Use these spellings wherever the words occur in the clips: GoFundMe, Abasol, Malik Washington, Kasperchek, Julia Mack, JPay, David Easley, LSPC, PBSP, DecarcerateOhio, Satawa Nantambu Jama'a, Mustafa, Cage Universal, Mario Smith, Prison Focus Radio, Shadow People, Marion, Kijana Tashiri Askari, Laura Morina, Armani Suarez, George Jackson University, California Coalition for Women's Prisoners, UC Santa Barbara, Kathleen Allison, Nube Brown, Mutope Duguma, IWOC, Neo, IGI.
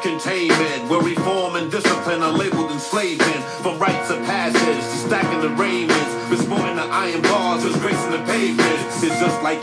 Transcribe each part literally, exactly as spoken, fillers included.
Containment, where reform and discipline are labeled enslavement, from rites of passage to stacking the raiments, resporting the iron bars, disgracing the pavement. It's just like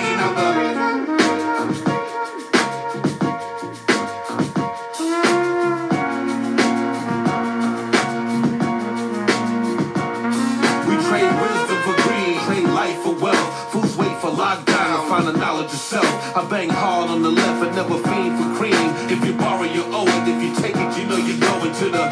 out the. We trade wisdom for greed, trade life for wealth. Fools wait for lockdown, find the knowledge of self. I bang hard on the left, but never fiend for cream. If you borrow, you owe it. If you take it, you know you're going to the.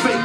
Fake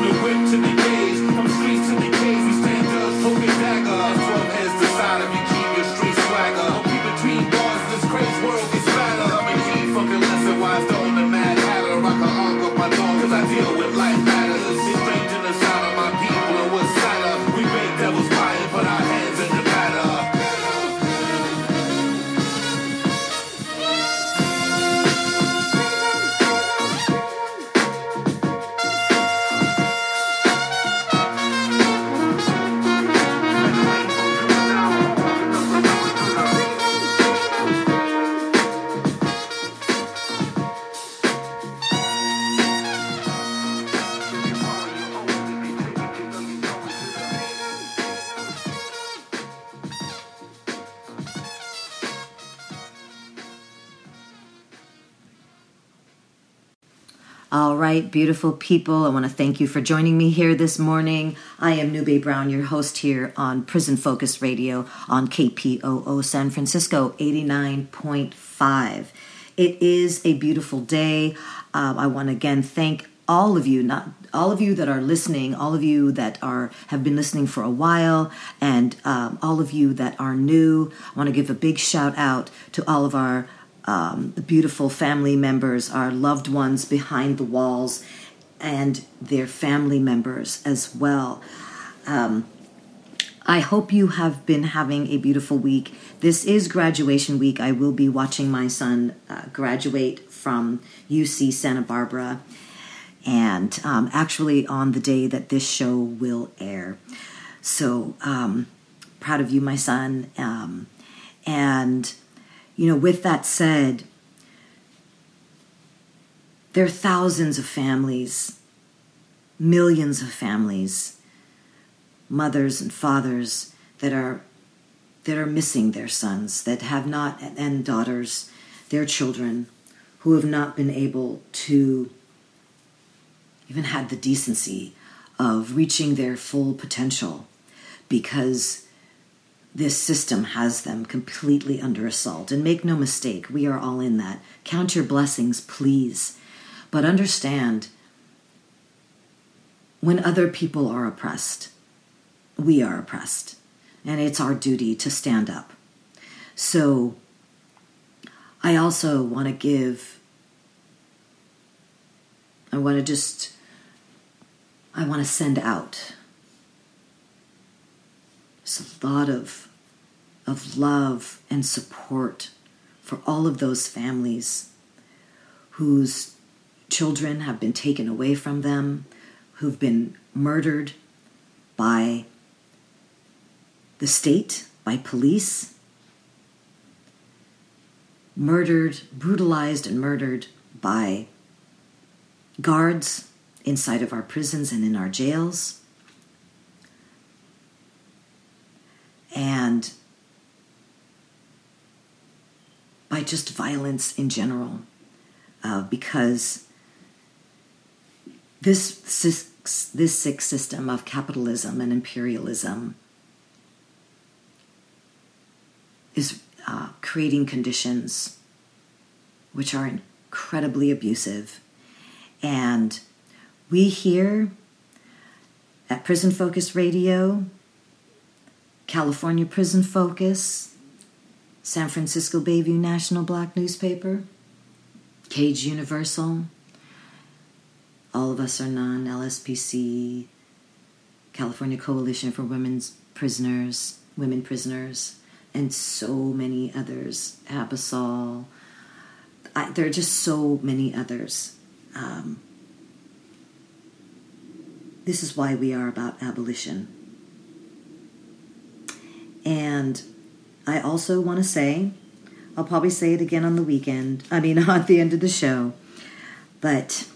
the whip to the gaze, from streets to the caves. We stand judge, poking dagger. Twelve heads decide if you keep your street swagger. Don't be between bars, this crazy world gets fatter. I'm a key fucking lesson, wise to own the Mad Hatter. Rock a hog up my dog, cause I deal with life matters. It's strange in the side of my people and what's side up. We make devils quiet, but our hands in the batter. All right, beautiful people, I want to thank you for joining me here this morning. I am Nube Brown, your host here on Prison Focus Radio on K P O O San Francisco eighty-nine point five. It is a beautiful day. Um, I want to again thank all of you, not all of you that are listening, all of you that are have been listening for a while, and um, all of you that are new. I want to give a big shout out to all of our Um, the beautiful family members, our loved ones behind the walls, and their family members as well. Um, I hope you have been having a beautiful week. This is graduation week. I will be watching my son uh, graduate from U C Santa Barbara, and um, actually on the day that this show will air. So um, proud of you, my son. Um, and... You know, with that said, there are thousands of families millions of families, mothers and fathers that are that are missing their sons, that have not, and daughters, their children, who have not been able to even had the decency of reaching their full potential because this system has them completely under assault. And make no mistake, we are all in that. Count your blessings, please. But understand, when other people are oppressed, we are oppressed. And it's our duty to stand up. So I also want to give, I want to just, I want to send out just a lot of, of love and support for all of those families whose children have been taken away from them, who've been murdered by the state, by police, murdered, brutalized and murdered by guards inside of our prisons and in our jails. And by just violence in general, uh, because this this sick system of capitalism and imperialism is uh, creating conditions which are incredibly abusive. And we here at Prison Focus Radio, California Prison Focus, San Francisco Bayview National Black Newspaper, Cage Universal, all of us are non, L S P C, California Coalition for Women's Prisoners, Women Prisoners, and so many others, Abasol. I, there are just so many others. Um, this is why we are about abolition. And I also want to say, I'll probably say it again on the weekend, I mean, at the end of the show, but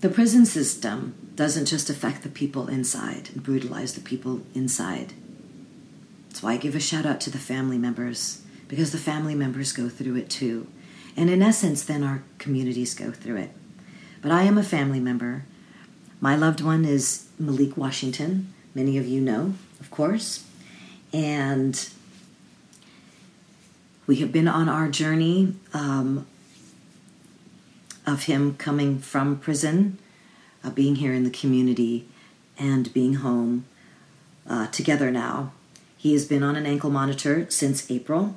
the prison system doesn't just affect the people inside and brutalize the people inside. That's why I give a shout out to the family members, because the family members go through it too. And in essence, then our communities go through it. But I am a family member. My loved one is Malik Washington. Many of you know, of course. And we have been on our journey um, of him coming from prison, uh, being here in the community, and being home uh, together now. He has been on an ankle monitor since April.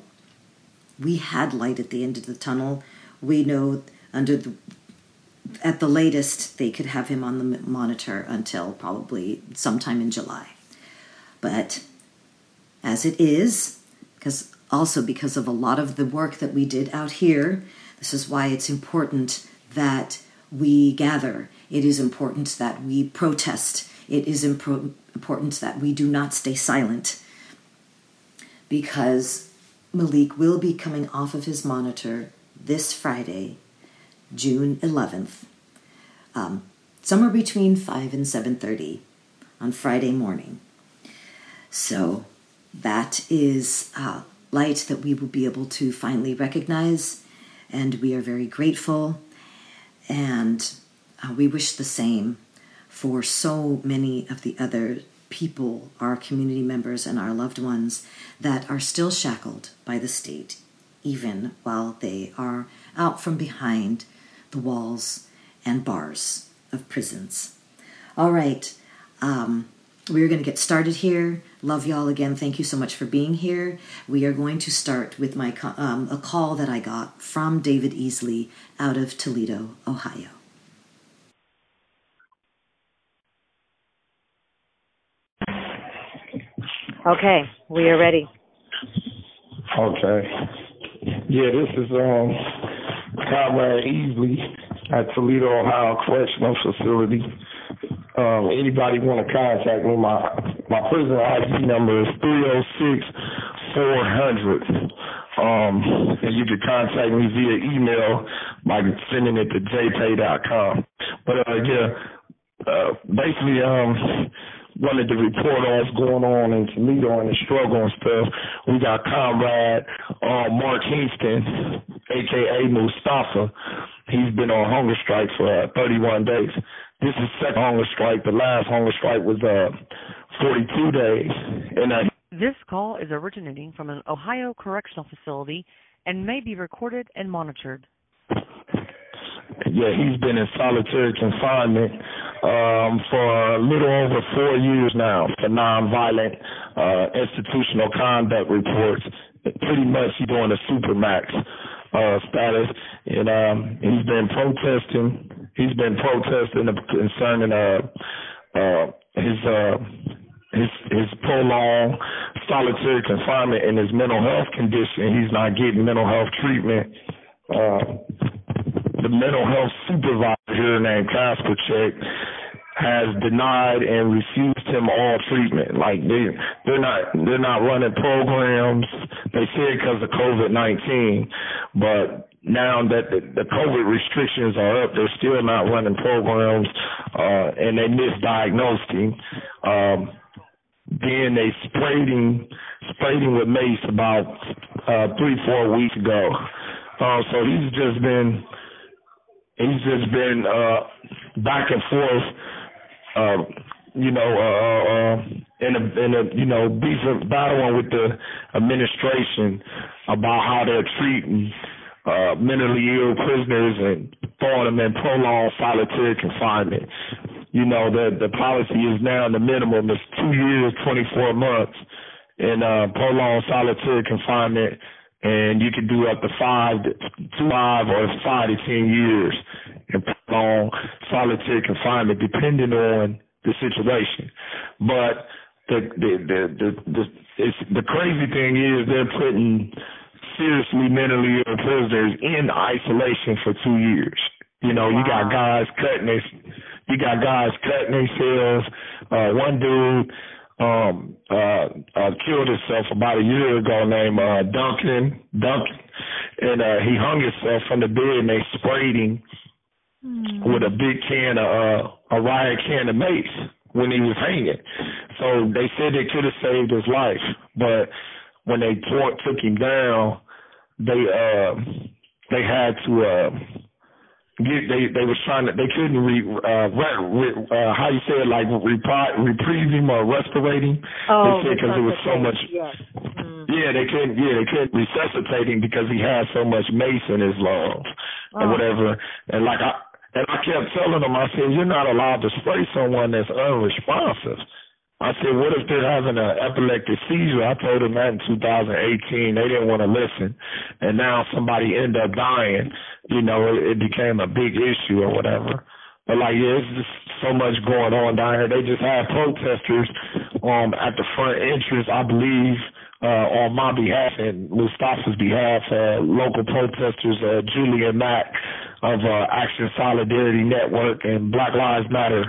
We had light at the end of the tunnel. We know under the, at the latest, they could have him on the monitor until probably sometime in July. But as it is, because also because of a lot of the work that we did out here, this is why it's important that we gather. It is important that we protest. It is impro- important that we do not stay silent, because Malik will be coming off of his monitor this Friday, June eleventh, um, somewhere between five and seven thirty on Friday morning. So that is uh, light that we will be able to finally recognize, and we are very grateful, and uh, we wish the same for so many of the other people, our community members and our loved ones, that are still shackled by the state, even while they are out from behind the walls and bars of prisons. All right, um, we're going to get started here. Love y'all again. Thank you so much for being here. We are going to start with my um, a call that I got from David Easley out of Toledo, Ohio. Okay, we are ready. Okay. Yeah, this is um. Comrade Easley at Toledo, Ohio Correctional Facility. Um, anybody want to contact me? My my prison I D number is three oh six, four hundred. Um, and you can contact me via email by sending it to j pay dot com. But uh, yeah, uh, basically, um, wanted to report on what's going on and lead on the struggle and stuff. We got comrade uh, Mark Hinkston, a k a. Mustafa. He's been on hunger strike for uh, thirty-one days. This is the second hunger strike. The last hunger strike was uh, forty-two days. And uh, This call is originating from an Ohio correctional facility and may be recorded and monitored. Yeah, he's been in solitary confinement um, for a little over four years now for nonviolent uh, institutional conduct reports. Pretty much he's doing a supermax uh, status, and um, he's been protesting. He's been protesting concerning uh, uh, his uh, his his prolonged solitary confinement and his mental health condition. He's not getting mental health treatment. Uh, The mental health supervisor named Kasperchek has denied and refused him all treatment. Like they, they're not, they're not running programs. They said because of COVID nineteen, but now that the, the COVID restrictions are up, they're still not running programs, uh, and they misdiagnosed him. Um, then they sprayed him, sprayed him with mace about uh, three, four weeks ago. Uh, so he's just been. He's just been uh, back and forth, uh, you know, uh, uh, in a, in a, you know, beefing, battling with the administration about how they're treating uh, mentally ill prisoners and throwing them in prolonged solitary confinement. You know, the the policy is now the minimum is two years, twenty-four months in uh, prolonged solitary confinement. And you can do up to five, to five or five to ten years in prolonged solitary confinement, depending on the situation. But the the the the, the, it's, the crazy thing is they're putting seriously mentally ill prisoners in isolation for two years. You know, wow. You got guys cutting their, you got guys cutting themselves. Uh, one dude. Um, uh, uh, killed himself about a year ago named uh, Duncan, Duncan, and uh, he hung himself from the bed and they sprayed him mm. with a big can of, uh, a riot can of mace when he was hanging. So they said they could have saved his life, but when they tore, took him down, they uh, they had to... Uh, They they was trying to they couldn't re, uh, re, re, uh, how you say it like repri, reprieve him or restorating him. Oh, they said because there was so much. Yes. Mm. Yeah, they couldn't. Yeah, they couldn't resuscitate him because he had so much mace in his lungs oh. and whatever. And like I and I kept telling them, I said, you're not allowed to spray someone that's unresponsive. I said, what if they're having an epileptic seizure? I told them that in two thousand eighteen. They didn't want to listen. And now somebody ended up dying. You know, it, it became a big issue or whatever. But, like, yeah, it's just so much going on down here. They just had protesters um, at the front entrance, I believe, uh, on my behalf and Mustafa's behalf, uh, local protesters, uh, Julia Mack of uh, Action Solidarity Network and Black Lives Matter,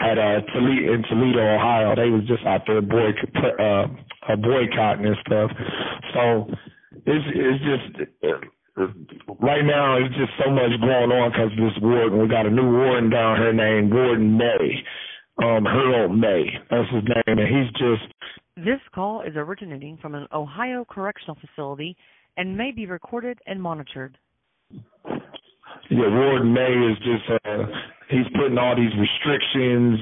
at uh, Toledo, in Toledo, Ohio. They was just out there boycott, uh, boycotting and stuff. So it's it's just uh, right now it's just so much going on because this warden. We got a new warden down here named Warden May, um, Harold May. That's his name, and he's just. This call is originating from an Ohio correctional facility and may be recorded and monitored. Yeah, Warden May is just, uh, he's putting all these restrictions,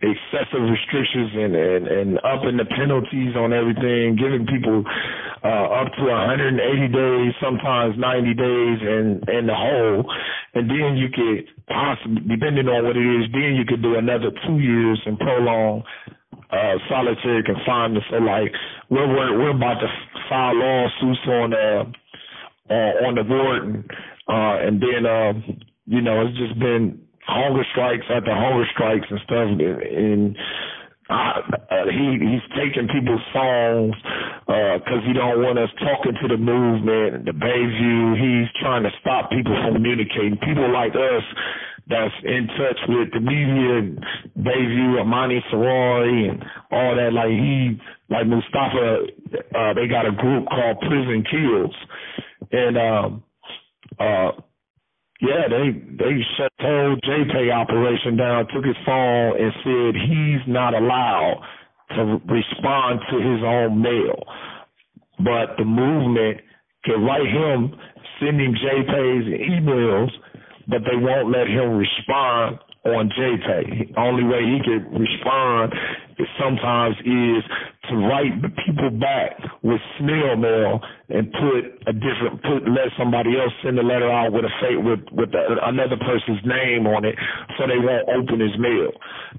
excessive restrictions, and, and, and upping the penalties on everything, giving people uh, up to one hundred eighty days, sometimes ninety days in, in the hole. And then you could possibly, depending on what it is, then you could do another two years and prolong uh, solitary confinement. So, like, we're, we're, we're about to file lawsuits on, uh, uh, on the warden. Uh, and then, uh, you know, it's just been hunger strikes after hunger strikes and stuff. And, and I, uh, he he's taking people's songs because uh, he don't want us talking to the movement, the Bayview. He's trying to stop people from communicating. People like us that's in touch with the media and Bayview, Armani Suarez, and all that. Like he, like Mustafa, uh, they got a group called Prison Kills. And, um, Uh, yeah, they, they shut whole JPay operation down, took his phone and said he's not allowed to respond to his own mail. But the movement can write him, send him JPays and emails, but they won't let him respond on JPay. The only way he can respond is sometimes is to write the people back with snail mail and put a different, put let somebody else send a letter out with a fake, with with a, another person's name on it, so they won't open his mail.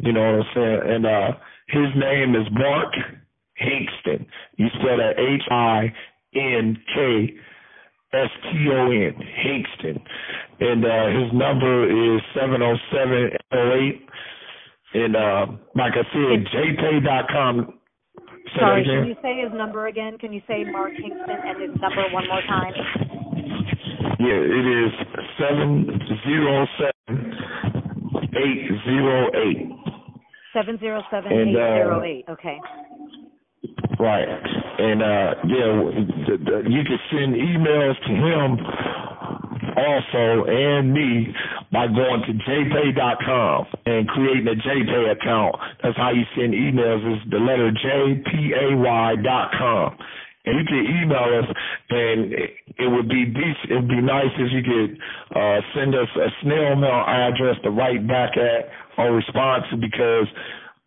You know what I'm saying? And uh, his name is Mark Hinkston. You spell that H I N K S T O N, Hinkston. And uh, his number is seven oh seven eight. And uh, like I said, J pay dot com. Sorry, can you say his number again? Can you say Mark Hinkston and his number one more time? Yeah, it is seven oh seven eight oh eight. seven oh seven eight oh eight, uh, okay. Right, and uh, yeah, the, the, you can send emails to him also and me by going to J pay dot com and creating a JPay account. That's how you send emails, is the letter J pay dot com. And you can email us, and it would be decent, it would be nice if you could uh, send us a snail mail address to write back at or respond to, because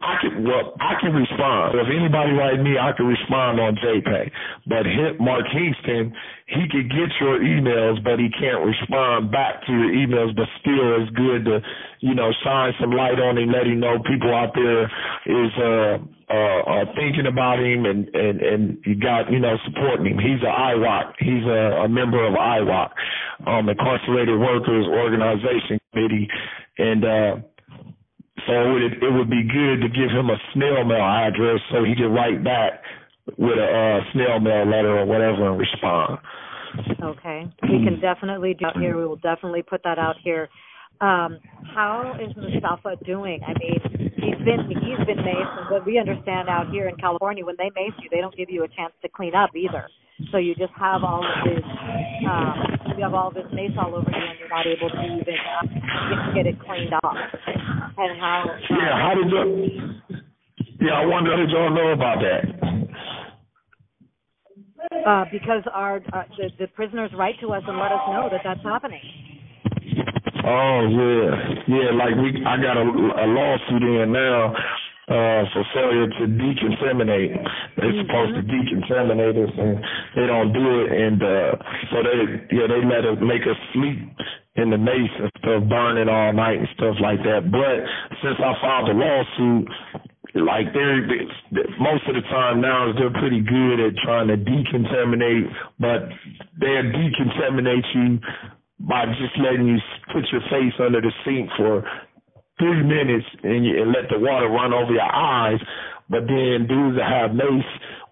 I can, well, I can respond. If anybody like me, I can respond on JPay. But hit Mark Hinkston, he can get your emails, but he can't respond back to your emails. But still, it's good to, you know, shine some light on him, let him know people out there is uh, uh, are thinking about him and, and, and you got, you know, supporting him. He's an I W O C. He's a, a member of I W O C, um, Incarcerated Workers Organization Committee, and uh, so it would, it would be good to give him a snail mail address so he can write back with a uh, snail mail letter or whatever and respond. Okay. We can definitely do that here. We will definitely put that out here. Um, how is Mustafa doing? I mean, he's been he's been maced, and what we understand out here in California, when they mace you, they don't give you a chance to clean up either. So you just have all of this, um, you have all of this mace all over you, and you're not able to even uh, get, get it cleaned off. And how? Uh, yeah, how did you? Yeah, I wonder, how did y'all know about that? Uh, because our uh, the, the prisoners write to us and let us know that that's happening. Oh yeah, yeah. Like we, I got a, a lawsuit in now. Uh, for failure to decontaminate. They're supposed to decontaminate us, and they don't do it. And uh, so they, yeah, they let us make us sleep in the mace and stuff, burning all night and stuff like that. But since I filed the lawsuit, like they're they, most of the time now, they're pretty good at trying to decontaminate, but they'll decontaminate you by just letting you put your face under the sink for three minutes and, you, and let the water run over your eyes, but then dudes that have mace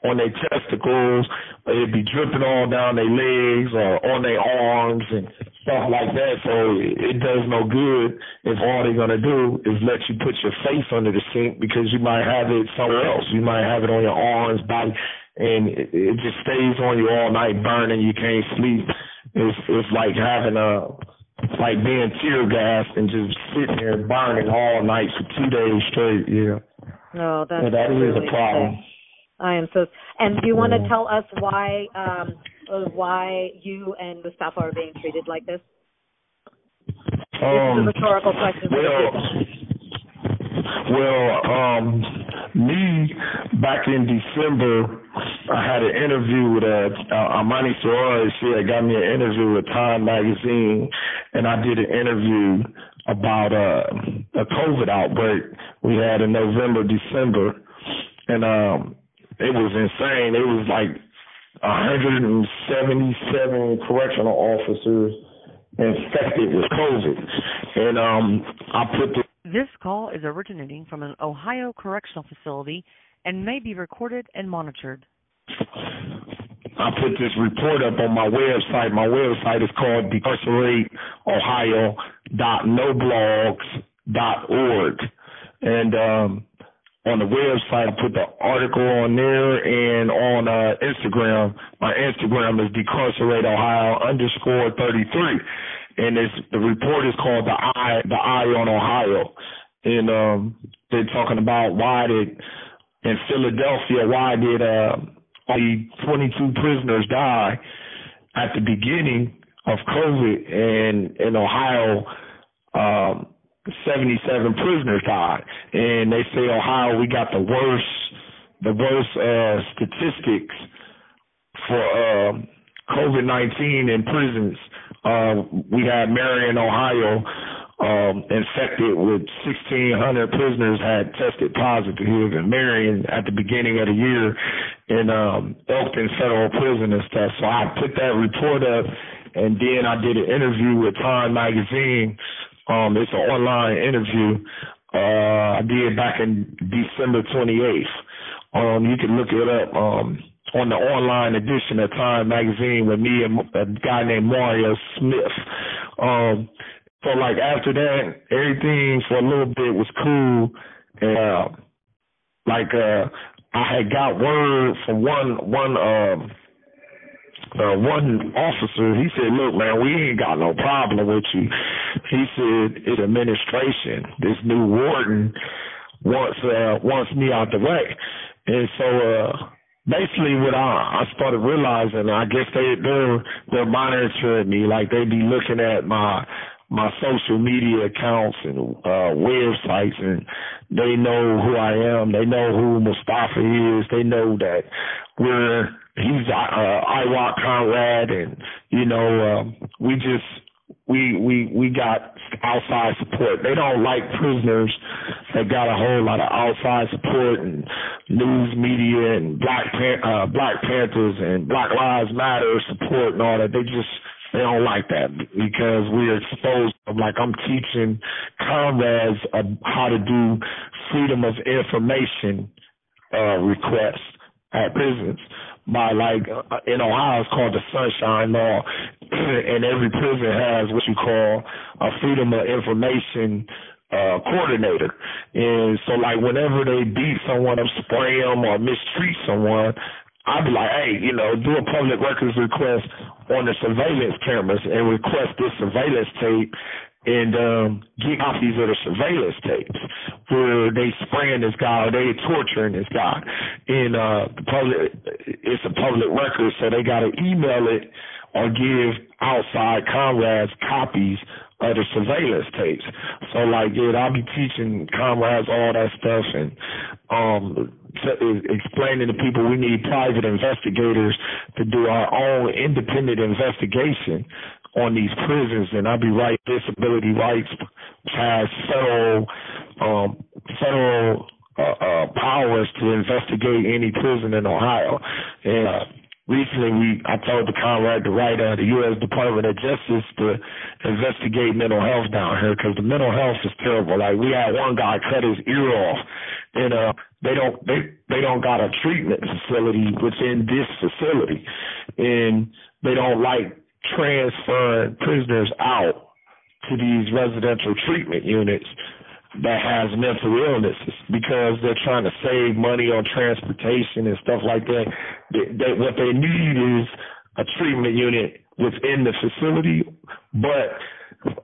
on their testicles, it'd be dripping all down their legs or on their arms and stuff like that. So it does no good if all they're going to do is let you put your face under the sink, because you might have it somewhere else. You might have it on your arms, body, and it, it just stays on you all night burning. You can't sleep. It's, it's like having a... like being tear gassed and just sitting there burning all night for two days straight, yeah. No, that's yeah, that really is a problem. Sick. I am so. And do you want to tell us why um, why you and Mustafa are being treated like this? Um, this is a rhetorical question. Well, well um, me back in December, I had an interview with uh, uh, Armani Suarez. She had got me an interview with Time Magazine, and I did an interview about uh, a COVID outbreak we had in November, December, and um, it was insane. It was like one hundred seventy-seven correctional officers infected with COVID, and um, I put the... This call is originating from an Ohio correctional facility and may be recorded and monitored. I put this report up on my website. My website is called decarcerate ohio dot no blogs dot org. And um, on the website, I put the article on there, and on uh, Instagram, my Instagram is decarcerateohio underscore 33. and it's, the report is called the Eye, the Eye on Ohio, and um, they're talking about why did in Philadelphia why did uh, only twenty-two prisoners die at the beginning of COVID, and in Ohio, um, seventy-seven prisoners died, and they say Ohio we got the worst the worst uh, statistics for. Uh, COVID nineteen in prisons. Uh, we had Marion, Ohio, um, infected with sixteen hundred prisoners had tested positive in Marion at the beginning of the year in um, Elkton Federal Prison and stuff. So I put that report up, and then I did an interview with Time Magazine. Um, it's an online interview. Uh, I did back in December twenty-eighth. Um, you can look it up. Um, on the online edition of Time Magazine with me and a guy named Mario Smith. Um, so, like, after that, everything for a little bit was cool. And, uh, like, uh, I had got word from one one um, uh, one officer. He said, look, man, we ain't got no problem with you. He said, it's administration. This new warden wants, uh, wants me out the way. And so... Uh, Basically, what I, I started realizing, I guess they, they're, they're monitoring me. Like, they be looking at my my social media accounts and uh, websites, and they know who I am. They know who Mustafa is. They know that we're he's uh, I W A C Conrad, and, you know, um, we just, we, we, we got outside support. They don't like prisoners that got a whole lot of outside support and news media and Black Pan- uh, Black Panthers and Black Lives Matter support and all that. They just they don't like that because we're exposed. I'm like I'm teaching comrades uh, how to do freedom of information uh, requests at prisons. By like in Ohio, it's called the Sunshine Law, and every prison has what you call a freedom of information uh, coordinator. And so, like, whenever they beat someone up, spray them, or mistreat someone, I'd be like, hey, you know, do a public records request on the surveillance cameras and request this surveillance tape. And um, get copies of the surveillance tapes where they spraying this guy, or they torturing this guy. And uh, the public, it's a public record, so they got to email it or give outside comrades copies of the surveillance tapes. So, like, yeah, I'll be teaching comrades all that stuff and um, explaining to people we need private investigators to do our own independent investigation on these prisons, and I'll be right. Disability rights, which has federal um, federal uh, uh, powers to investigate any prison in Ohio. And uh, recently, we I told the comrade to write uh, the U S Department of Justice to investigate mental health down here because the mental health is terrible. Like, we had one guy cut his ear off, and uh, they don't they they don't got a treatment facility within this facility, and they don't like transferring prisoners out to these residential treatment units that has mental illnesses because they're trying to save money on transportation and stuff like that. They, they, what they need is a treatment unit within the facility, but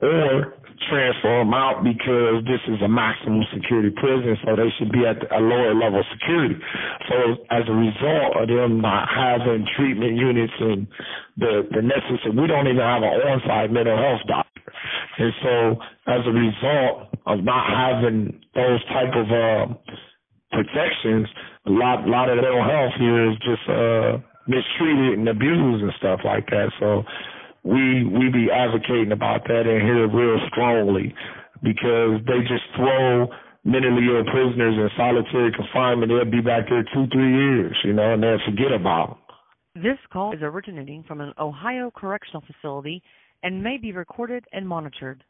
or transfer them out because this is a maximum security prison, so they should be at a lower level of security. So as a result of them not having treatment units and the, the necessary, we don't even have an on-site mental health doctor. And so as a result of not having those type of uh, protections, a lot, lot of mental health here is just uh, mistreated and abused and stuff like that. So we we be advocating about that in here real strongly because they just throw mentally ill prisoners in solitary confinement. They'll be back there two, three years, you know, and they'll forget about them. This call is originating from an Ohio correctional facility and may be recorded and monitored.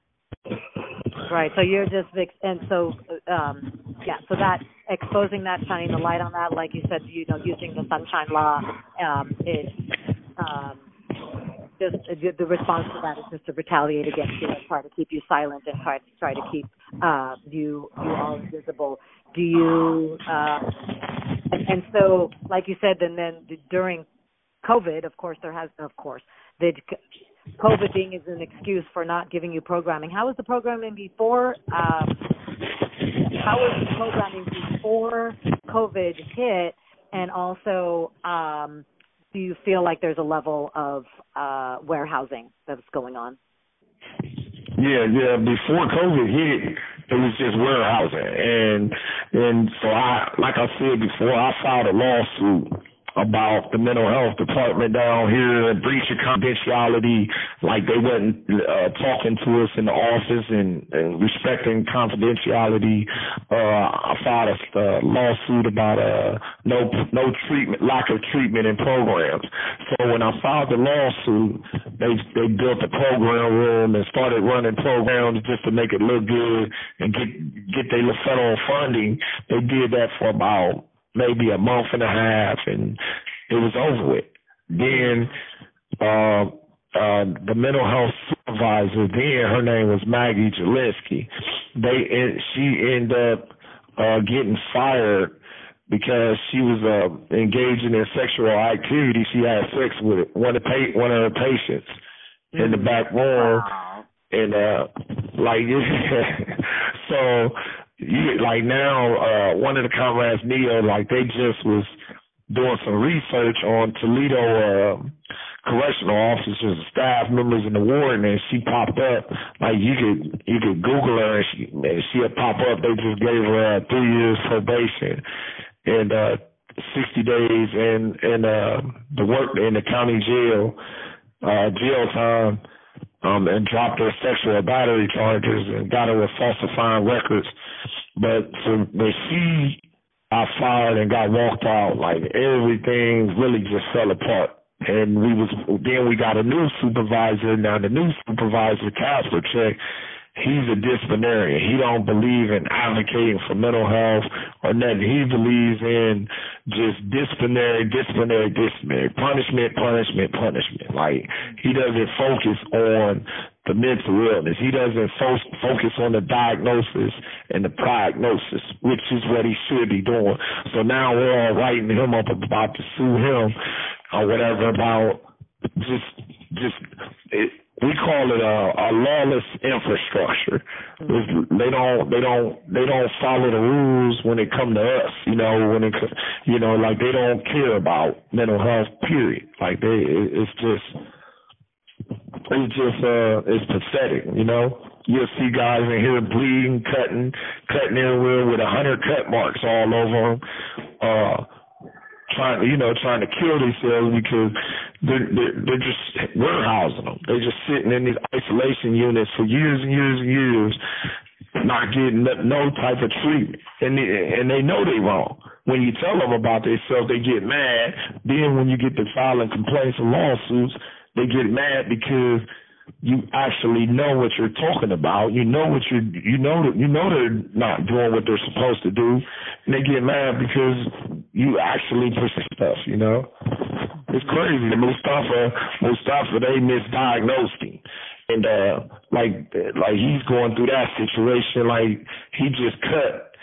Right, so you're just, and so, um, yeah, so that, exposing that, shining the light on that, like you said, you know, using the Sunshine Law um, is... Um, Just, the response to that is just to retaliate against you and try to keep you silent and try to try to keep uh, you you all invisible. Do you? Uh, and, and so, like you said, and then during COVID, of course, there has, of course, the COVIDing is an excuse for not giving you programming. How was the programming before? Um, how was the programming before COVID hit? And also, um, do you feel like there's a level of uh, warehousing that's going on? Yeah, yeah. Before COVID hit, it was just warehousing, and and so I, like I said before, I filed a lawsuit about the mental health department down here, breach of confidentiality, like they wasn't uh, talking to us in the office and, and respecting confidentiality. Uh, I filed a uh, lawsuit about uh, no no treatment, lack of treatment in programs. So when I filed the lawsuit, they they built a program room and started running programs just to make it look good and get get their federal funding. They did that for about maybe a month and a half, and it was over with. Then uh, uh, the mental health supervisor then, her name was Maggie Gillespie, they, she ended up uh, getting fired because she was uh, engaging in sexual activity. She had sex with one of, pa- one of her patients mm-hmm. in the back room. Wow. And, uh, like, so... You, like now, uh, one of the comrades, Neo, like they just was doing some research on Toledo uh, correctional officers, staff members, in the warden, and she popped up. Like you could, you could Google her, and she, and she'd pop up. They just gave her uh, three years probation and uh, sixty days in in uh, the work in the county jail, uh, jail time, um, and dropped her sexual battery charges and got her with falsifying records. But so when she, I fired and got walked out, like everything really just fell apart. And we was, then we got a new supervisor. Now the new supervisor, Kasperchek, he's a disciplinarian. He don't believe in advocating for mental health or nothing. He believes in just disciplinary, disciplinary, disciplinary, punishment, punishment, punishment. Like he doesn't focus on the mental illness. He doesn't fo- focus on the diagnosis and the prognosis, which is what he should be doing. So now we're all writing him up about to sue him or whatever about just, just, it, we call it a, a lawless infrastructure. They don't, they don't, they don't follow the rules when it come to us. You know, when it, you know, like they don't care about mental health. Period. Like they, it's just. It's just, uh, it's pathetic, you know? You'll see guys in here bleeding, cutting, cutting everywhere with a hundred cut marks all over them, uh, trying to, you know, trying to kill themselves because they're, they're, they're just warehousing them. They're just sitting in these isolation units for years and years and years, not getting no type of treatment. And they, and they know they wrong. When you tell them about themselves, they get mad. Then when you get to filing complaints and lawsuits, they get mad because you actually know what you're talking about. You know what you you know you know they're not doing what they're supposed to do, and they get mad because you actually push stuff. You know, it's crazy. The Mustafa, Mustafa, they misdiagnosed him, and uh, like like he's going through that situation. Like he just cut,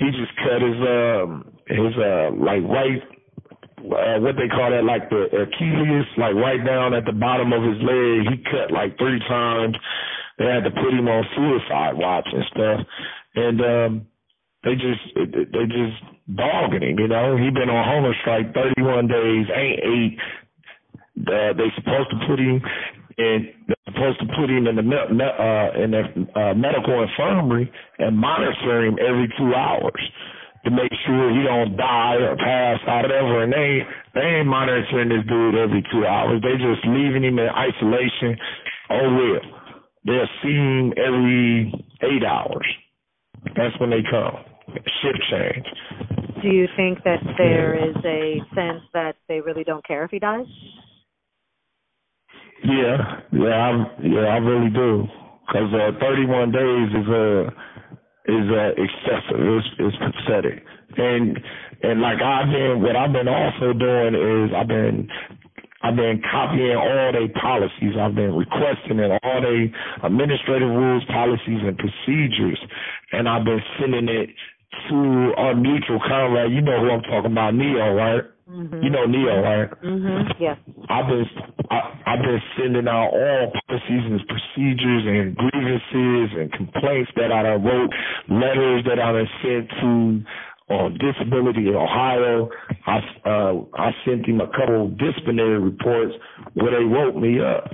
he just cut his um his uh like right. Uh, what they call that, like the Achilles, like right down at the bottom of his leg. He cut like three times. They had to put him on suicide watch and stuff. And um, they just, they just dogging him, you know. He been on hunger strike thirty-one days, ain't ate. Uh, they supposed to put him in, they're supposed to put him in the, uh, in the uh, medical infirmary and monitor him every two hours. To make sure he don't die or pass out, whatever. And they, they ain't monitoring this dude every two hours. They just leaving him in isolation. Oh, well, they'll see him every eight hours. That's when they come. Shift change. Do you think that there is a sense that they really don't care if he dies? Yeah. Yeah, I, yeah, I really do. Because uh, thirty-one days is a... Uh, is uh, excessive. It's, it's pathetic. And and like I've been, what I've been also doing is I've been I've been copying all their policies. I've been requesting it, all their administrative rules, policies, and procedures. And I've been sending it to our mutual comrade. You know who I'm talking about, Neo, right? Mm-hmm. You know Neo, right? Mm-hmm. Yeah. I've been I, I've been sending out all policies and procedures and grievances and complaints that I done wrote, letters that I done sent to on disability in Ohio. I, uh, I sent him a couple disciplinary reports where they wrote me up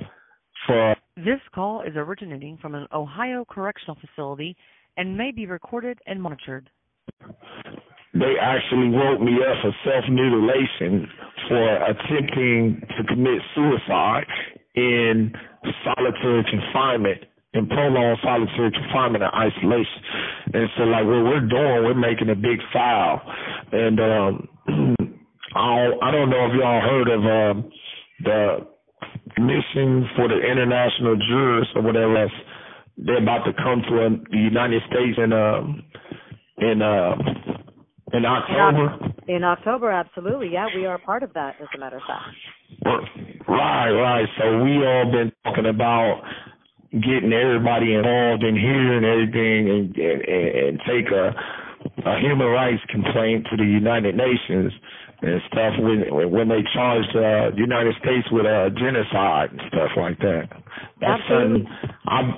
for. This call is originating from an Ohio correctional facility and may be recorded and monitored. They actually wrote me up for self-mutilation for attempting to commit suicide in solitary confinement, in prolonged solitary confinement and isolation. And so, like, what we're doing, we're making a big file. And um, I, don't, I don't know if y'all heard of um, the Commission for the International Jurors or whatever else. They're about to come to a, the United States in um, in uh, in October. In October, absolutely, yeah, we are part of that, as a matter of fact. Right, right. So we all been talking about getting everybody involved in here and everything, and and, and take a, a human rights complaint to the United Nations and stuff when when they charged uh, the United States with uh, genocide and stuff like that. That's absolutely. I'm,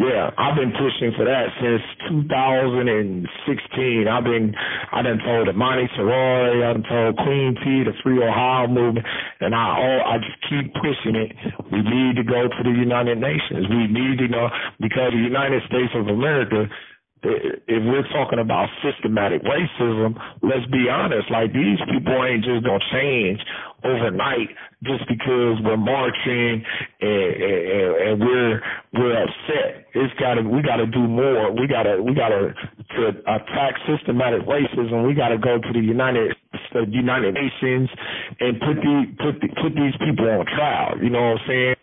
yeah, I've been pushing for that since two thousand sixteen. I've been, I done told Armani Suarez, I done told Queen T, the Free Ohio movement, and I all, I just keep pushing it. We need to go to the United Nations. We need to know, because the United States of America, if we're talking about systematic racism, let's be honest, like, these people ain't just gonna change overnight just because we're marching and, and, and we're we're upset. It's gotta we gotta do more. We gotta we gotta to attack systematic racism. We gotta go to the United the United Nations and put the put the, put these people on trial. You know what I'm saying?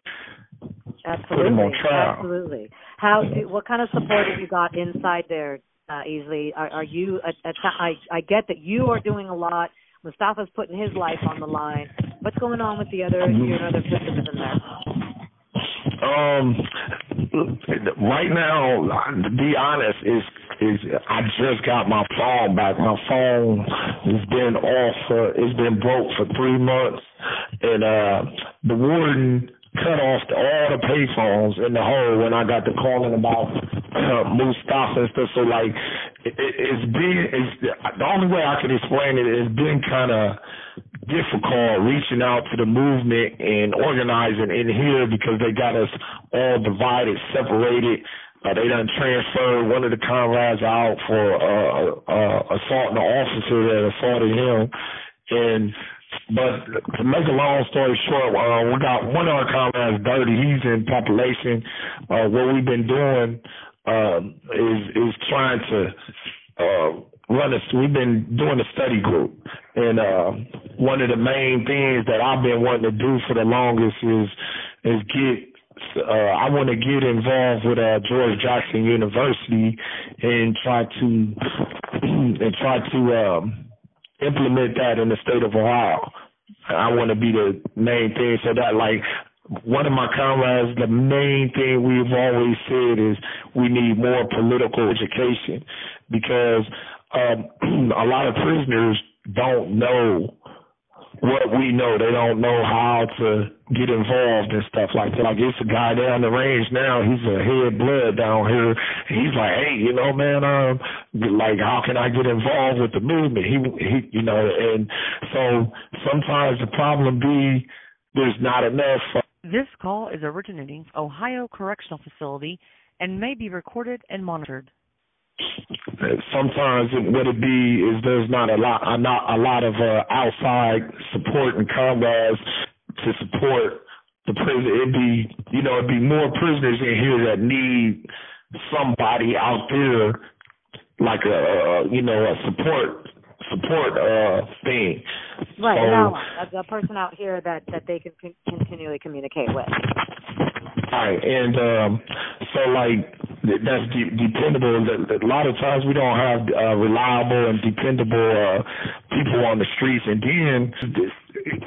Absolutely. Put them on trial. Absolutely. How? What kind of support have you got inside there, uh, Easley? Are, are you? A, a, I, I get that you are doing a lot. Mustafa's putting his life on the line. What's going on with the other your other prisoners in there? Um, right now, to be honest, is is I just got my phone back. My phone has been off. For, it's been broke for three months, and uh, the warden cut off all the payphones in the hole when I got to calling about uh, Mustafa and stuff. So, like, it, it's been, it's, the only way I can explain it, it's been kind of difficult reaching out to the movement and organizing in here because they got us all divided, separated. Uh, they done transferred one of the comrades out for uh, uh, assaulting the officer that assaulted him. And But to make a long story short, uh, we got one of our comrades dirty. He's in population. Uh, what we've been doing um, is is trying to uh, run a. We've been doing a study group, and uh, one of the main things that I've been wanting to do for the longest is is get. Uh, I want to get involved with uh, George Jackson University and try to and try to. Um, implement that in the state of Ohio. I want to be the main thing, so that, like, one of my comrades, the main thing we've always said is we need more political education, because um, a lot of prisoners don't know what we know. They don't know how to get involved and stuff like that. Like, it's a guy down the range now, he's a head blood down here, and he's like, hey, you know, man, um, like, how can I get involved with the movement? He, he, you know, and so sometimes the problem be there's not enough. This call is originating from Ohio Correctional Facility and may be recorded and monitored. Sometimes what it be is there's not a lot, not a lot of uh, outside support and comrades to support the prison. It'd be, you know, it'd be more prisoners in here that need somebody out there, like a, a you know, a support support uh, thing. Right, so, now, a person out here that, that they can continually communicate with. Right, and um, so, like, that's de- dependable. A lot of times we don't have uh, reliable and dependable uh, people on the streets. And then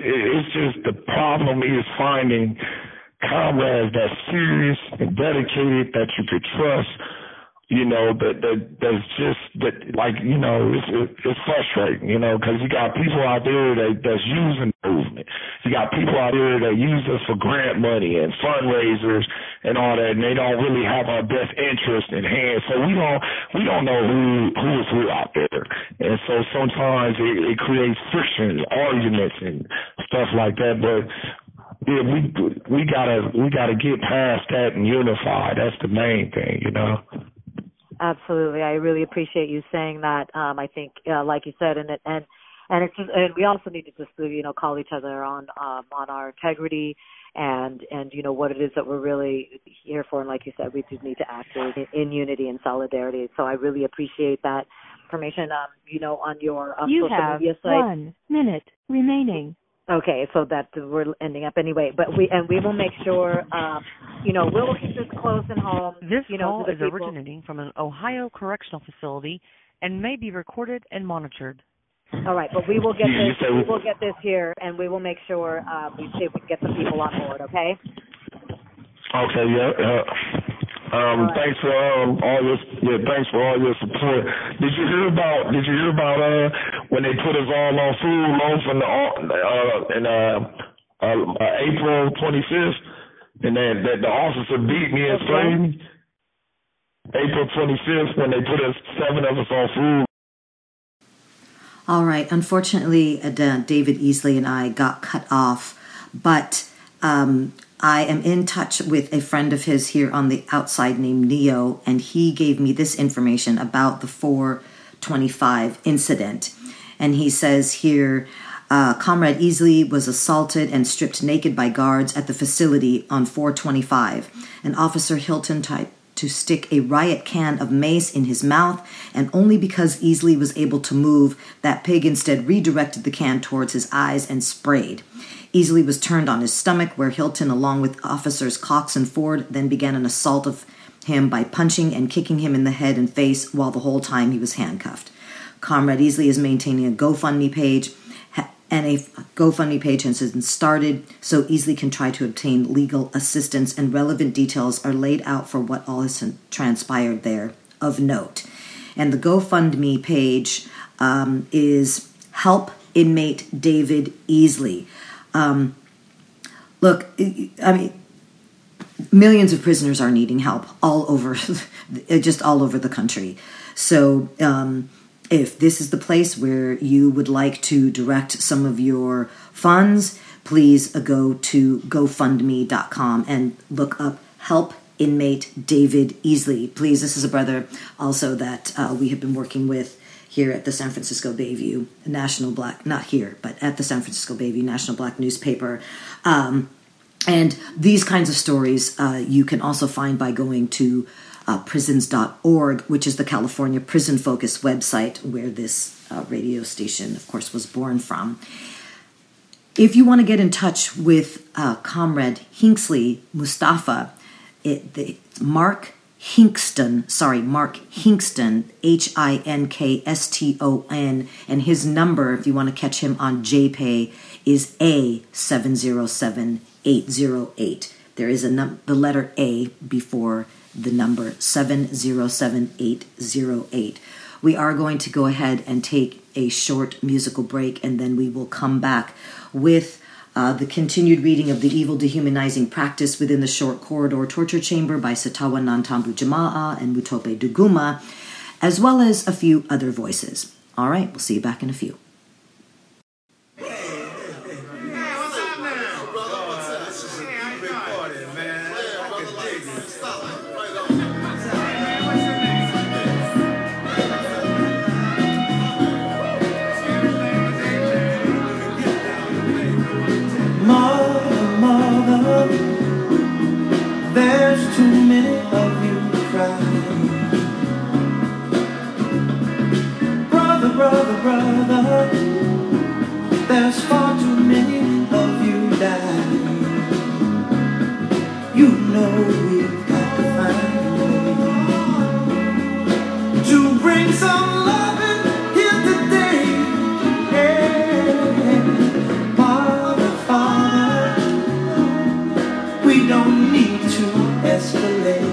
it's just the problem is finding comrades that's serious and dedicated, that you could trust, you know, that, that that's just that, like, you know, it's, it, it's frustrating, you know, because you got people out there that that's using the movement. You got people out there that use us for grant money and fundraisers and all that, and they don't really have our best interest in hand. So we don't we don't know who who is who out there, and so sometimes it, it creates frictions, arguments, and stuff like that. But yeah, we we gotta we gotta get past that and unify. That's the main thing, you know. Absolutely, I really appreciate you saying that. Um, I think, uh, like you said, and it, and and it's just, and we also need to just, you know, call each other on um, on our integrity and and you know what it is that we're really here for. And like you said, we do need to act in, in unity and solidarity. So I really appreciate that information. Um, you know, on your um, you social media site. You have one minute remaining. Okay, so that we're ending up anyway, but we and we will make sure, um, you know, we'll keep this close and home. This you know, call is people. originating from an Ohio correctional facility and may be recorded and monitored. All right, but we will get this. We will get this here, and we will make sure uh, we see if we can get some people on board. Okay. Okay. Yeah. Uh... Um, right. Thanks for um, all your yeah, thanks for all your support. Did you hear about Did you hear about uh, when they put us all on food loans in the, uh, in uh, uh, uh, April twenty-fifth, and then that the officer beat me and slapped me? April twenty-fifth, when they put us seven of us on food. All right. Unfortunately, David Easley and I got cut off, but. Um, I am in touch with a friend of his here on the outside named Neo, and he gave me this information about the four twenty-five incident. And he says here, uh, Comrade Easley was assaulted and stripped naked by guards at the facility on four twenty-five. An officer Hilton tried to stick a riot can of mace in his mouth, and only because Easley was able to move, that pig instead redirected the can towards his eyes and sprayed. Easley was turned on his stomach, where Hilton, along with officers Cox and Ford, then began an assault of him by punching and kicking him in the head and face while the whole time he was handcuffed. Comrade Easley is maintaining a GoFundMe page, and a GoFundMe page has been started so Easley can try to obtain legal assistance, and relevant details are laid out for what all has transpired there of note. And the GoFundMe page um, is Help Inmate David Easley. Um, look, I mean, millions of prisoners are needing help all over, just all over the country. So um, if this is the place where you would like to direct some of your funds, please go to GoFundMe dot com and look up Help Inmate David Easley. Please, this is a brother also that uh, we have been working with here at the San Francisco Bayview National Black, not here, but at the San Francisco Bayview National Black Newspaper. Um, and these kinds of stories uh, you can also find by going to uh, prisons dot org, which is the California Prison Focus website, where this uh, radio station, of course, was born from. If you want to get in touch with uh, Comrade Hinksley Mustafa, it, it's Mark Hinkston, sorry, Mark Hinkston, H I N K S T O N, and his number, if you want to catch him on JPay, is A seven zero seven eight zero eight. There is a num- the letter A before the number seven zero seven eight zero eight. We are going to go ahead and take a short musical break, and then we will come back with Uh, the continued reading of The Evil Dehumanizing Practice Within the Short Corridor Torture Chamber by Satawa Nantambu Jama'a and Mutope Duguma, as well as a few other voices. All right, we'll see you back in a few. Brother, there's far too many of you dying. You know we've got to find a way to bring some loving here today. Yeah. Father, Father, we don't need to escalate.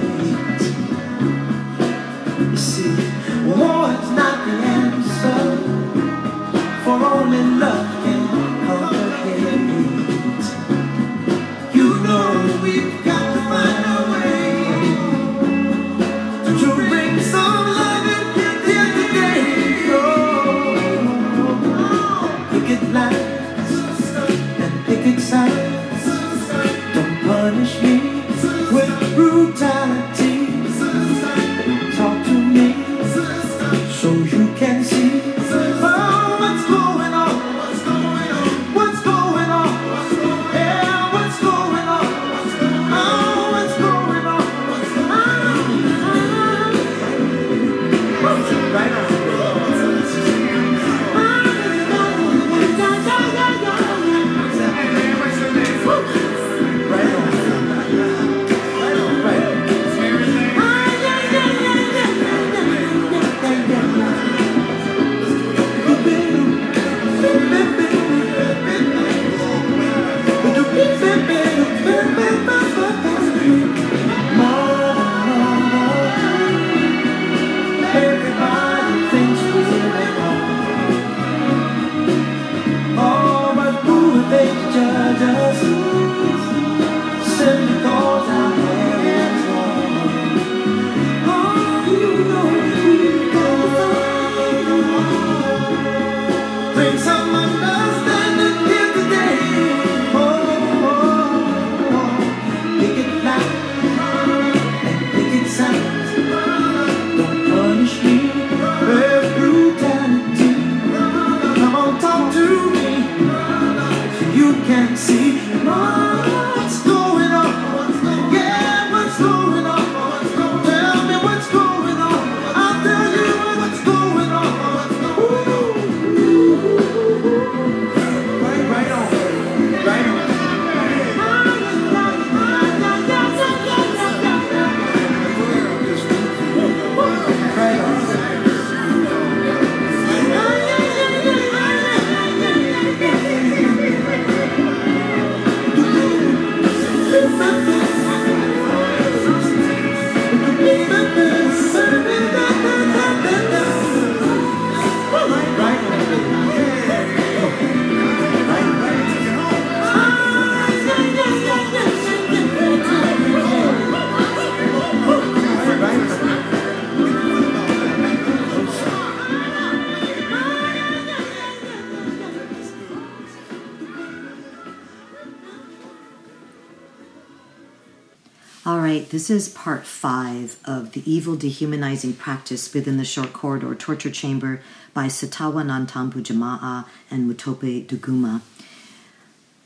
right, this is part five of the evil dehumanizing practice within the short corridor torture chamber by Satawa Nantambu Jama'a and Mutope Duguma.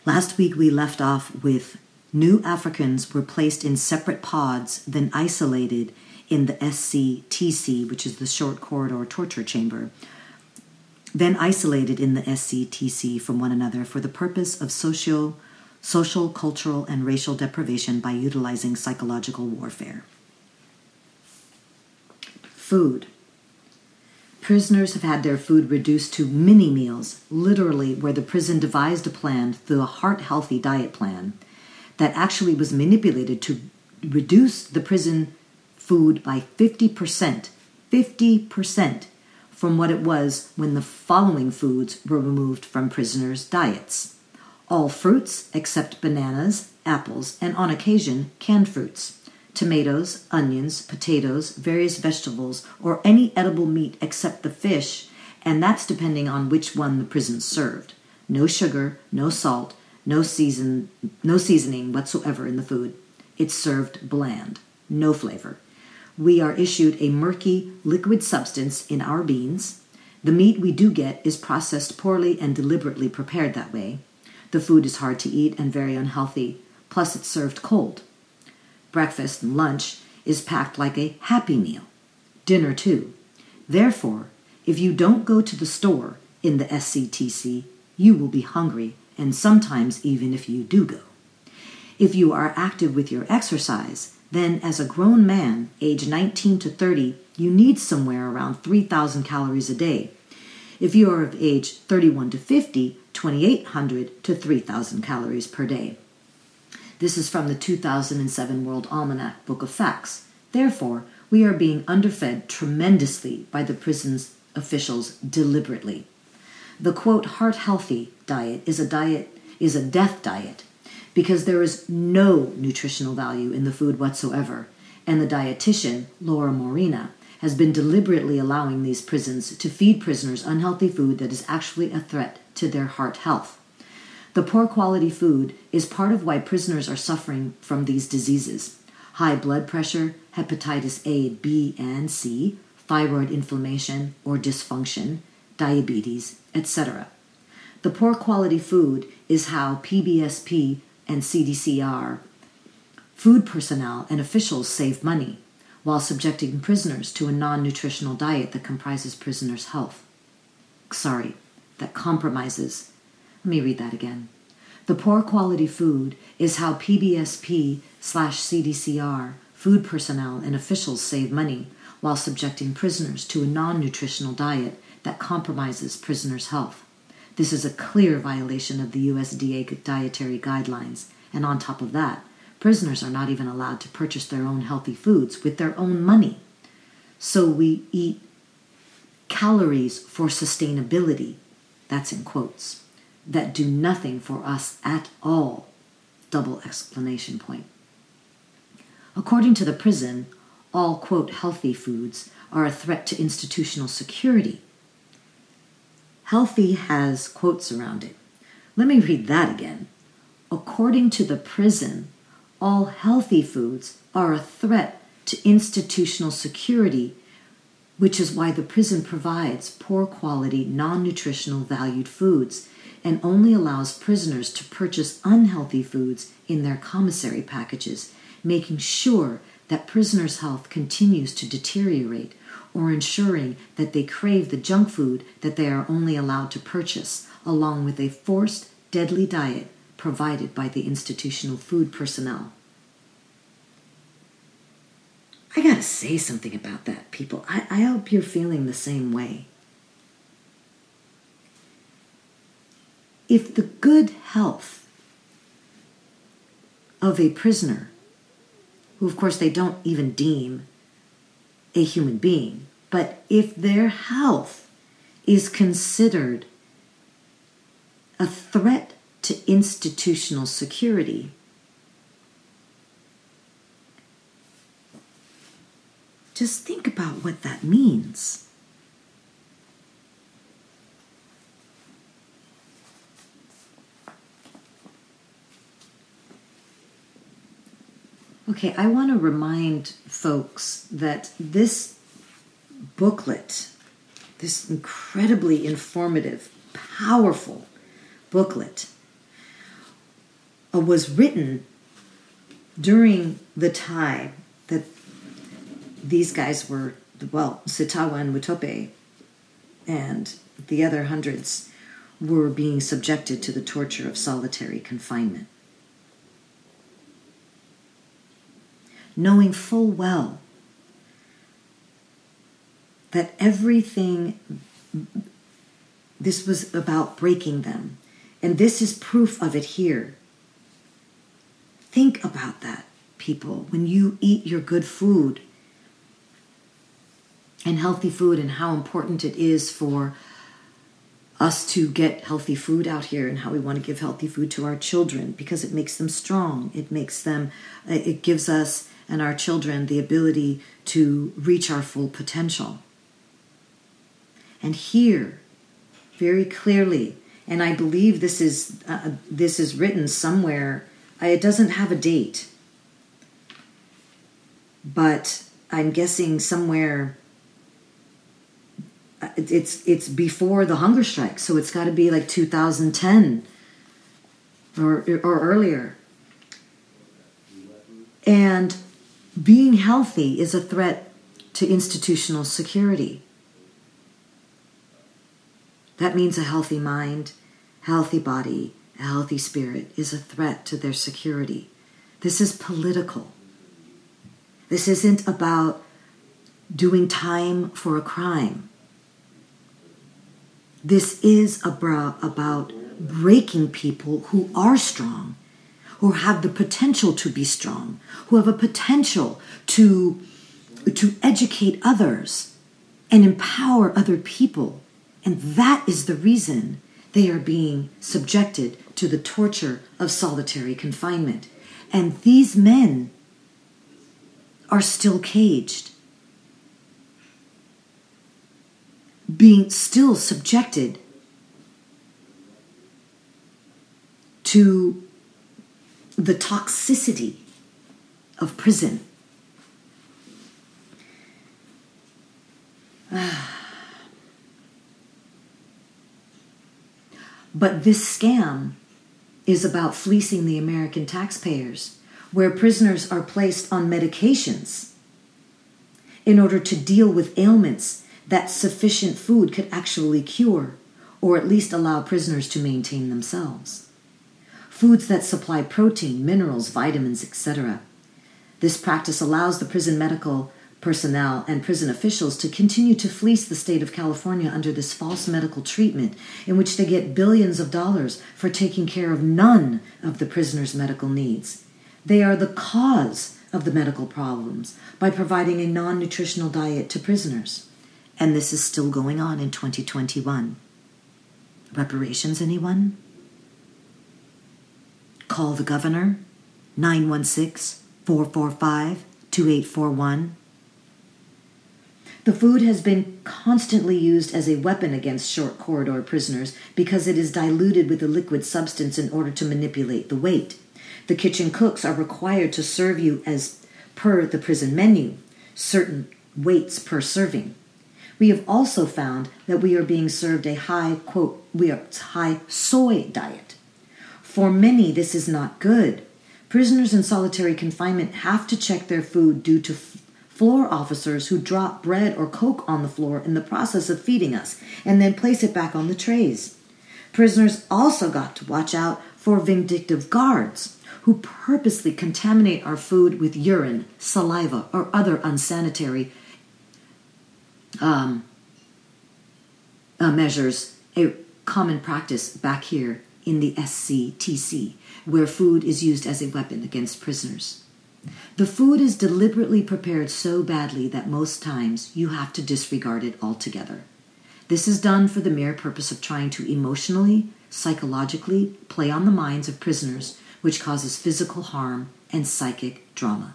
Last week we left off with new Africans were placed in separate pods, then isolated in the S C T C, which is the short corridor torture chamber, then isolated in the S C T C from one another for the purpose of social, social, cultural, and racial deprivation by utilizing psychological warfare. Food. Prisoners have had their food reduced to mini meals, literally where the prison devised a plan through a heart-healthy diet plan that actually was manipulated to reduce the prison food by fifty percent, fifty percent from what it was when the following foods were removed from prisoners' diets. All fruits except bananas, apples, and on occasion, canned fruits, tomatoes, onions, potatoes, various vegetables, or any edible meat except the fish, and that's depending on which one the prison served. No sugar, no salt, no season, no seasoning whatsoever in the food. It's served bland, no flavor. We are issued a murky liquid substance in our beans. The meat we do get is processed poorly and deliberately prepared that way. The food is hard to eat and very unhealthy, plus it's served cold. Breakfast and lunch is packed like a happy meal. Dinner too. Therefore, if you don't go to the store in the S C T C, you will be hungry, and sometimes even if you do go. If you are active with your exercise, then as a grown man, age nineteen to thirty, you need somewhere around three thousand calories a day. If you are of age thirty-one to fifty, twenty-eight hundred to three thousand calories per day. This is from the two thousand seven World Almanac Book of Facts. Therefore, we are being underfed tremendously by the prison's officials deliberately. The quote heart-healthy diet is a diet is a death diet, because there is no nutritional value in the food whatsoever, and the dietitian, Laura Morina, has been deliberately allowing these prisons to feed prisoners unhealthy food that is actually a threat to their heart health. The poor quality food is part of why prisoners are suffering from these diseases: high blood pressure, hepatitis A, B, and C, thyroid inflammation or dysfunction, diabetes, et cetera. The poor quality food is how P B S P and C D C R food personnel and officials save money while subjecting prisoners to a non-nutritional diet that comprises prisoners' health. Sorry, that compromises. Let me read that again. The poor quality food is how P B S P slash C D C R food personnel and officials save money while subjecting prisoners to a non-nutritional diet that compromises prisoners' health. This is a clear violation of the U S D A dietary guidelines, and on top of that, prisoners are not even allowed to purchase their own healthy foods with their own money. So we eat calories for sustainability, that's in quotes, that do nothing for us at all, double exclamation point. According to the prison, all, quote, healthy foods are a threat to institutional security. Healthy has quotes around it. Let me read that again. According to the prison, all healthy foods are a threat to institutional security, which is why the prison provides poor quality, non-nutritional valued foods and only allows prisoners to purchase unhealthy foods in their commissary packages, making sure that prisoners' health continues to deteriorate, or ensuring that they crave the junk food that they are only allowed to purchase, along with a forced, deadly diet provided by the institutional food personnel. I gotta say something about that, people. I, I hope you're feeling the same way. If the good health of a prisoner, who of course they don't even deem a human being, but if their health is considered a threat to institutional security, just think about what that means. Okay, I want to remind folks that this booklet, this incredibly informative, powerful booklet, uh, was written during the time that these guys were, well, Sitawa and Mutope and the other hundreds were being subjected to the torture of solitary confinement. Knowing full well that everything, this was about breaking them. And this is proof of it here. Think about that, people. When you eat your good food and healthy food, and how important it is for us to get healthy food out here, and how we want to give healthy food to our children because it makes them strong. It makes them, it gives us and our children the ability to reach our full potential. And here, very clearly, and I believe this is uh, this is written somewhere. It doesn't have a date, but I'm guessing somewhere it's it's before the hunger strike, so it's got to be like two thousand ten or or earlier. And being healthy is a threat to institutional security. That means a healthy mind, healthy body, a healthy spirit is a threat to their security. This is political. This isn't about doing time for a crime. This is about, about breaking people who are strong, who have the potential to be strong, who have a potential to, to educate others and empower other people. And that is the reason they are being subjected to the torture of solitary confinement. And these men are still caged, being still subjected to the toxicity of prison. But this scam is about fleecing the American taxpayers, where prisoners are placed on medications in order to deal with ailments that sufficient food could actually cure, or at least allow prisoners to maintain themselves. Foods that supply protein, minerals, vitamins, et cetera. This practice allows the prison medical personnel and prison officials to continue to fleece the state of California under this false medical treatment, in which they get billions of dollars for taking care of none of the prisoners' medical needs. They are the cause of the medical problems by providing a non-nutritional diet to prisoners. And this is still going on in twenty twenty-one. Reparations, anyone? Call the governor, nine one six, four four five, two eight four one. The food has been constantly used as a weapon against short corridor prisoners because it is diluted with a liquid substance in order to manipulate the weight. The kitchen cooks are required to serve you, as per the prison menu, certain weights per serving. We have also found that we are being served a high, quote, we are high soy diet. For many, this is not good. Prisoners in solitary confinement have to check their food due to f- floor officers who drop bread or Coke on the floor in the process of feeding us and then place it back on the trays. Prisoners also got to watch out for vindictive guards who purposely contaminate our food with urine, saliva, or other unsanitary Um, uh, measures, a common practice back here in the S C T C, where food is used as a weapon against prisoners. The food is deliberately prepared so badly that most times you have to disregard it altogether. This is done for the mere purpose of trying to emotionally, psychologically play on the minds of prisoners, which causes physical harm and psychic trauma.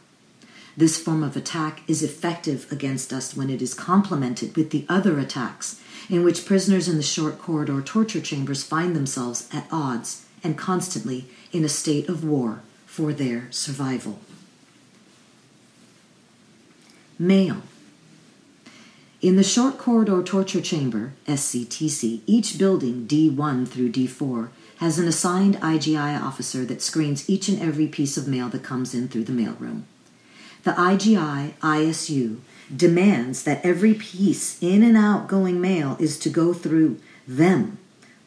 This form of attack is effective against us when it is complemented with the other attacks in which prisoners in the short corridor torture chambers find themselves at odds and constantly in a state of war for their survival. male. In the Short Corridor Torture Chamber, S C T C, each building, D one through D four, has an assigned I G I officer that screens each and every piece of mail that comes in through the mailroom. The I G I I S U demands that every piece in and outgoing mail is to go through them.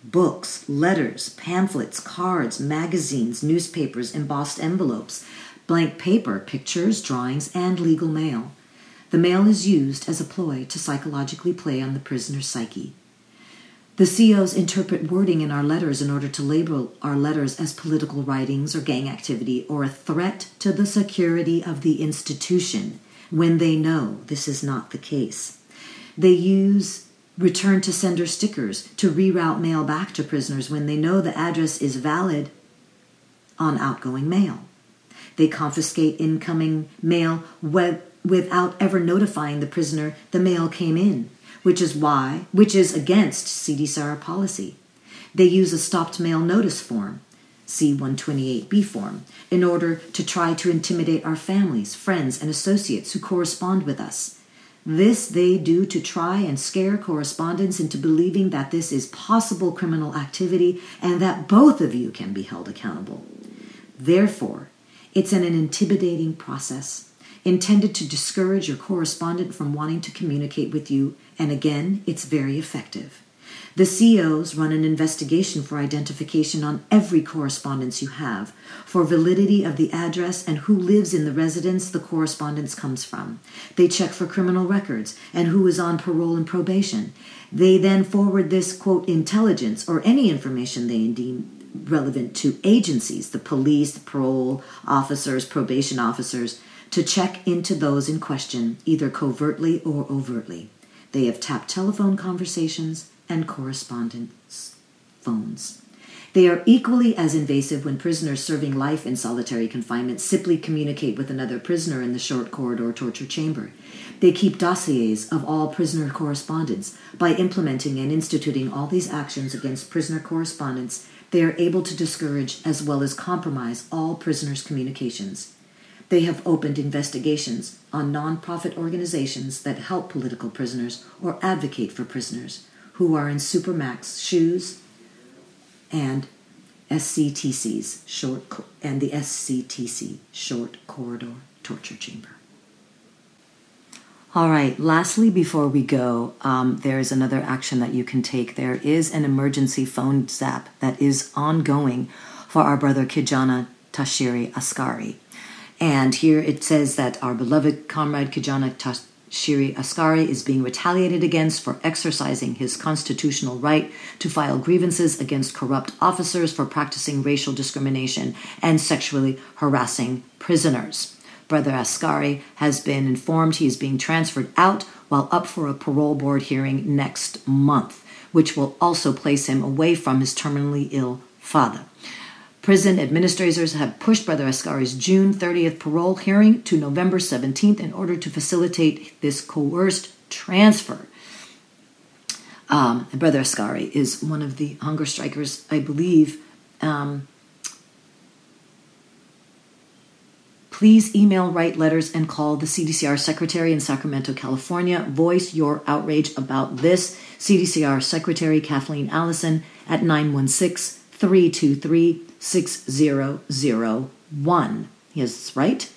Books, letters, pamphlets, cards, magazines, newspapers, embossed envelopes, blank paper, pictures, drawings, and legal mail. The mail is used as a ploy to psychologically play on the prisoner's psyche. The C Os interpret wording in our letters in order to label our letters as political writings or gang activity or a threat to the security of the institution when they know this is not the case. They use return to sender stickers to reroute mail back to prisoners when they know the address is valid on outgoing mail. They confiscate incoming mail web- without ever notifying the prisoner the mail came in, which is why, which is against C D C R policy. They use a stopped mail notice form, C one twenty-eight B form, in order to try to intimidate our families, friends, and associates who correspond with us. This they do to try and scare correspondents into believing that this is possible criminal activity and that both of you can be held accountable. Therefore, it's an intimidating process intended to discourage your correspondent from wanting to communicate with you, and again, it's very effective. The C Os run an investigation for identification on every correspondence you have, for validity of the address and who lives in the residence the correspondence comes from. They check for criminal records and who is on parole and probation. They then forward this, quote, intelligence or any information they deem relevant to agencies, the police, the parole officers, probation officers, to check into those in question, either covertly or overtly. They have tapped telephone conversations and correspondence phones. They are equally as invasive when prisoners serving life in solitary confinement simply communicate with another prisoner in the Short Corridor Torture Chamber. They keep dossiers of all prisoner correspondence. By implementing and instituting all these actions against prisoner correspondence, they are able to discourage as well as compromise all prisoners' communications. They have opened investigations on nonprofit organizations that help political prisoners or advocate for prisoners who are in Supermax shoes and S C T C's short co- and the S C T C Short Corridor Torture Chamber. All right. Lastly, before we go, um, there is another action that you can take. There is an emergency phone zap that is ongoing for our brother Kijana Tashiri Askari. And here it says that our beloved comrade Kijana Tashiri Askari is being retaliated against for exercising his constitutional right to file grievances against corrupt officers for practicing racial discrimination and sexually harassing prisoners. Brother Askari has been informed he is being transferred out while up for a parole board hearing next month, which will also place him away from his terminally ill father. Prison administrators have pushed Brother Askari's June thirtieth parole hearing to November seventeenth in order to facilitate this coerced transfer. Um, Brother Askari is one of the hunger strikers, I believe. Um, please email, write letters, and call the C D C R Secretary in Sacramento, California. Voice your outrage about this. C D C R Secretary Kathleen Allison at nine one six, three two three, six zero zero one. Yes, right?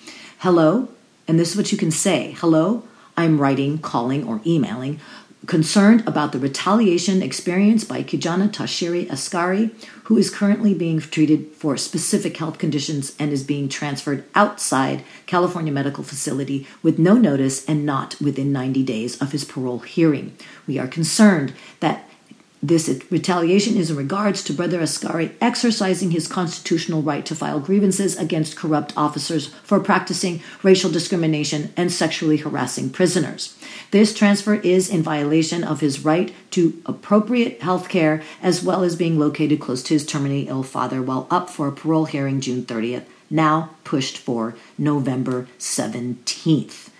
Hello, and this is what you can say. Hello, I'm writing, calling, or emailing, concerned about the retaliation experienced by Kijana Tashiri Askari, who is currently being treated for specific health conditions and is being transferred outside California Medical Facility with no notice and not within ninety days of his parole hearing. We are concerned that this retaliation is in regards to Brother Askari exercising his constitutional right to file grievances against corrupt officers for practicing racial discrimination and sexually harassing prisoners. This transfer is in violation of his right to appropriate health care, as well as being located close to his terminally ill father while up for a parole hearing June thirtieth, now pushed for November seventeenth.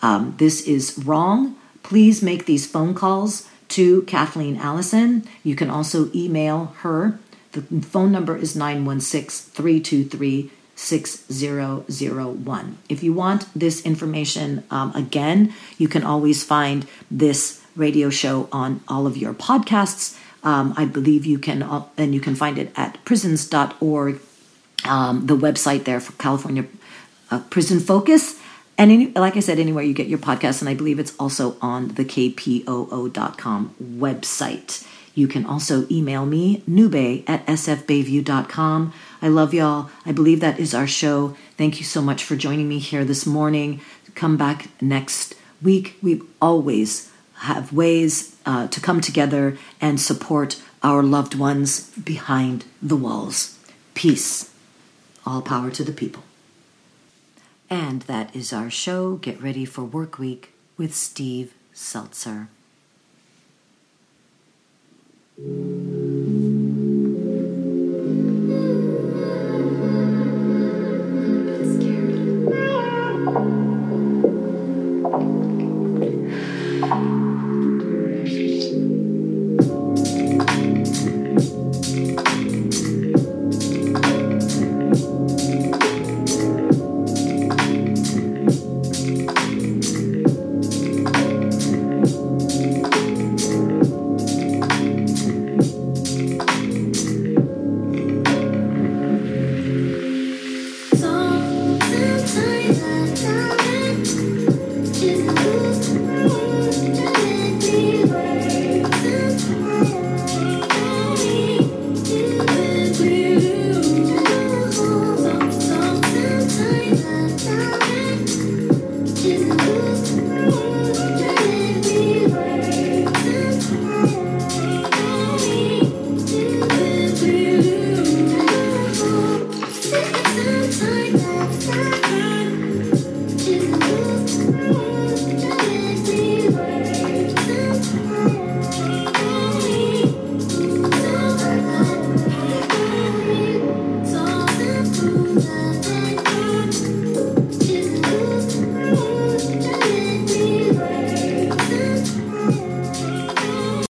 Um, this is wrong. Please make these phone calls to Kathleen Allison. You can also email her. The phone number is nine one six, three two three, six zero zero one. six zero zero one. If you want this information um, again, you can always find this radio show on all of your podcasts. Um, I believe you can, uh, and you can find it at prisons dot org, um, the website there for California uh, Prison Focus. And any, like I said, anywhere you get your podcasts, and I believe it's also on the K P O O dot com website. You can also email me, nube at s f bayview dot com. I love y'all. I believe that is our show. Thank you so much for joining me here this morning. Come back next week. We always have ways uh, to come together and support our loved ones behind the walls. Peace. All power to the people. And that is our show. Get ready for work week with Steve Seltzer.